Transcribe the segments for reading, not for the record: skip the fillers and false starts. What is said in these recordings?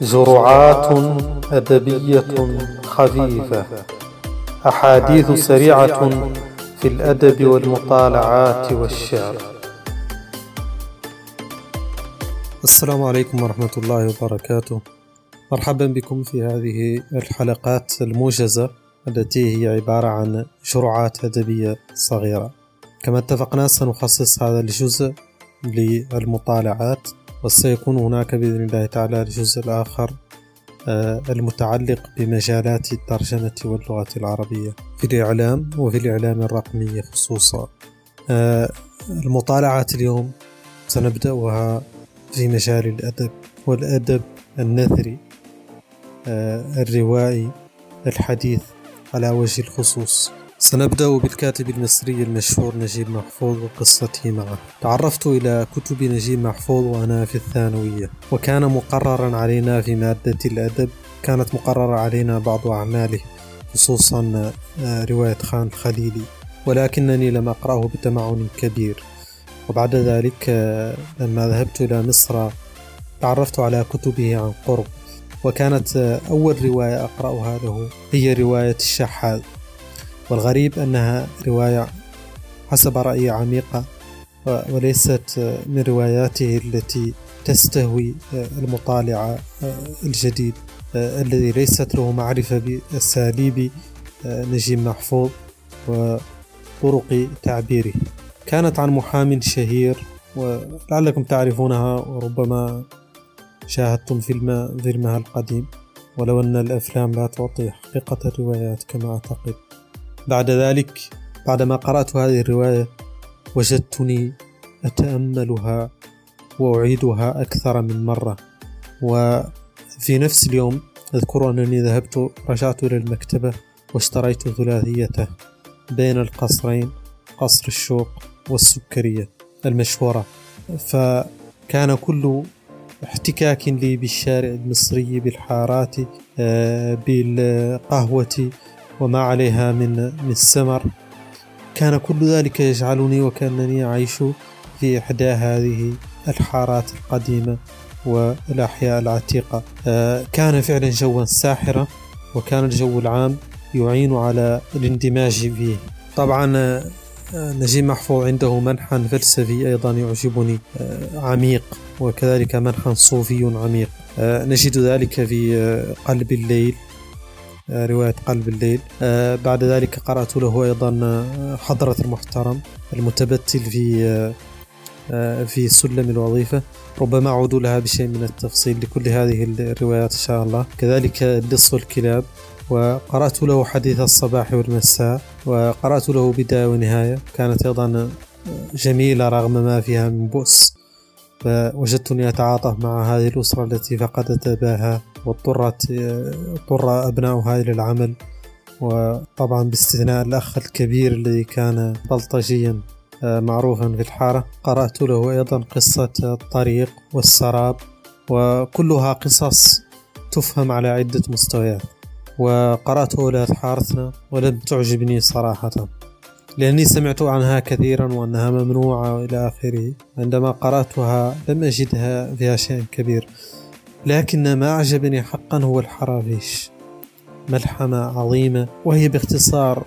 زروعات أدبية خفيفة، أحاديث سريعة في الأدب والمطالعات والشعر. السلام عليكم ورحمة الله وبركاته، مرحبا بكم في هذه الحلقات الموجزة التي هي عبارة عن شروعات أدبية صغيرة. كما اتفقنا سنخصص هذا الجزء للمطالعات، وسيكون هناك بإذن الله تعالى الجزء الآخر المتعلق بمجالات الترجمة واللغة العربية في الإعلام وفي الإعلام الرقمي خصوصا. المطالعات اليوم سنبدأها في مجال الأدب، والأدب النثري الروائي الحديث على وجه الخصوص. سنبدأ بالكاتب المصري المشهور نجيب محفوظ وقصتي معه. تعرفت إلى كتب نجيب محفوظ وأنا في الثانوية، وكان مقررا علينا في مادة الأدب، كانت مقررة علينا بعض أعماله خصوصا رواية خان الخليلي، ولكنني لم أقرأه بتمعن كبير. وبعد ذلك لما ذهبت إلى مصر تعرفت على كتبه عن قرب، وكانت أول رواية أقرأها له هي رواية الشحاذ، والغريب أنها رواية حسب رأيي عميقة وليست من رواياته التي تستهوي المطالع الجديد الذي ليست له معرفة بأساليب نجيب محفوظ وطرق تعبيره. كانت عن محام شهير، ولعلكم تعرفونها وربما شاهدتم فيلمها القديم، ولو أن الأفلام لا تعطي حقيقة الروايات كما أعتقد. بعد ذلك بعدما قرأت هذه الرواية وجدتني أتأملها وأعيدها أكثر من مرة، وفي نفس اليوم أذكر أنني رجعت إلى المكتبة واشتريت ثلاثيته بين القصرين، قصر الشوق والسكرية المشهورة. فكان كل احتكاك لي بالشارع المصري، بالحارات، بالقهوة وما عليها من السمر، كان كل ذلك يجعلني وكأنني أعيش في إحدى هذه الحارات القديمة والأحياء العتيقة. كان فعلا جوا ساحرا، وكان الجو العام يعين على الاندماج فيه. طبعا نجيب محفوظ عنده منحى فلسفي أيضا يعجبني عميق، وكذلك منحى صوفي عميق. نجد ذلك في قلب الليل، رواية قلب الليل. بعد ذلك قرأت له أيضا حضرة المحترم، المتبتل في سلم الوظيفة، ربما أعود لها بشيء من التفصيل لكل هذه الروايات إن شاء الله. كذلك درس الكلاب، وقرأت له حديث الصباح والمساء، وقرأت له بداية ونهاية، كانت أيضا جميلة رغم ما فيها من بؤس. فوجدتني أتعاطف مع هذه الأسرة التي فقدت أباها واضطر أبناؤها إلى العمل، وطبعا باستثناء الأخ الكبير الذي كان بلطجيا معروفا في الحارة. قرأت له أيضا قصة الطريق والسراب، وكلها قصص تفهم على عدة مستويات. وقرأت أولاد حارتنا ولم تعجبني صراحة، لأني سمعت عنها كثيرا وأنها ممنوعة إلى آخره. عندما قرأتها لم أجدها فيها شيء كبير، لكن ما أعجبني حقا هو الحرفيش، ملحمة عظيمة وهي باختصار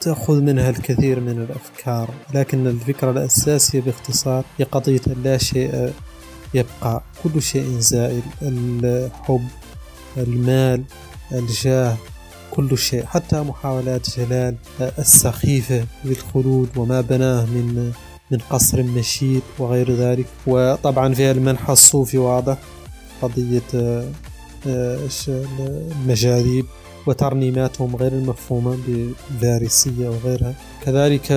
تأخذ منها الكثير من الأفكار، لكن الفكرة الأساسية باختصار هي قضية لا شيء يبقى، كل شيء زائل، الحب، المال، الجاه، كل شيء، حتى محاولات جلال السخيفة بالخلود وما بناه من قصر مشيد وغير ذلك. وطبعا فيها المنحى الصوفي واضح، قضية المجاذيب وترنيماتهم غير المفهومة بالفارسية وغيرها. كذلك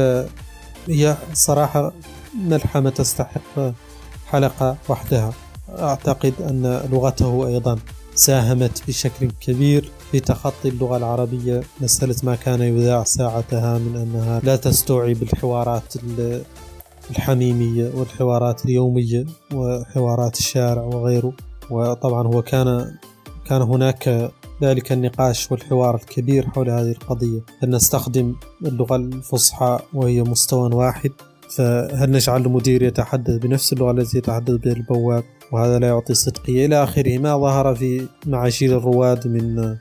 هي صراحة ملحمة تستحق حلقة وحدها. أعتقد أن لغته أيضا ساهمت بشكل كبير في تخطي اللغة العربية، مسألة ما كان يذاع ساعتها من أنها لا تستوعب الحوارات الحميمية والحوارات اليومية وحوارات الشارع وغيره. وطبعا هو كان هناك ذلك النقاش والحوار الكبير حول هذه القضية، هل نستخدم اللغة الفصحى وهي مستوى واحد، فهل نجعل المدير يتحدث بنفس اللغة التي يتحدث بها البواب، وهذا لا يعطي صدقية إلى آخره. ما ظهر مع جيل الرواد من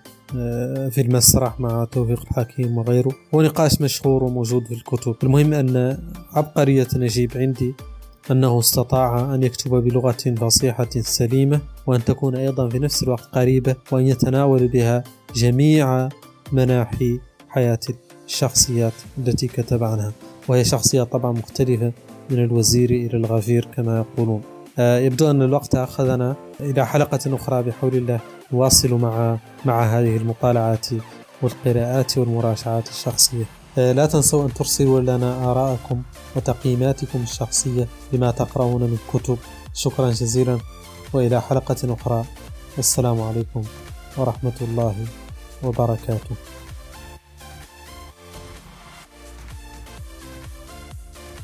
في المسرح مع توفيق الحكيم وغيره هو نقاش مشهور وموجود في الكتب. المهم أن عبقرية نجيب عندي أنه استطاع أن يكتب بلغة فصيحة سليمة، وأن تكون أيضا في نفس الوقت قريبة، وأن يتناول بها جميع مناحي حياة الشخصيات التي كتب عنها، وهي شخصيات طبعا مختلفة من الوزير إلى الغفير كما يقولون. يبدو أن الوقت أخذنا إلى حلقة أخرى بحول الله، نواصل مع هذه المطالعات والقراءات والمراجعات الشخصية. لا تنسوا أن ترسلوا لنا آراءكم وتقييماتكم الشخصية لما تقرؤون من كتب. شكرا جزيلا وإلى حلقة أخرى. السلام عليكم ورحمة الله وبركاته.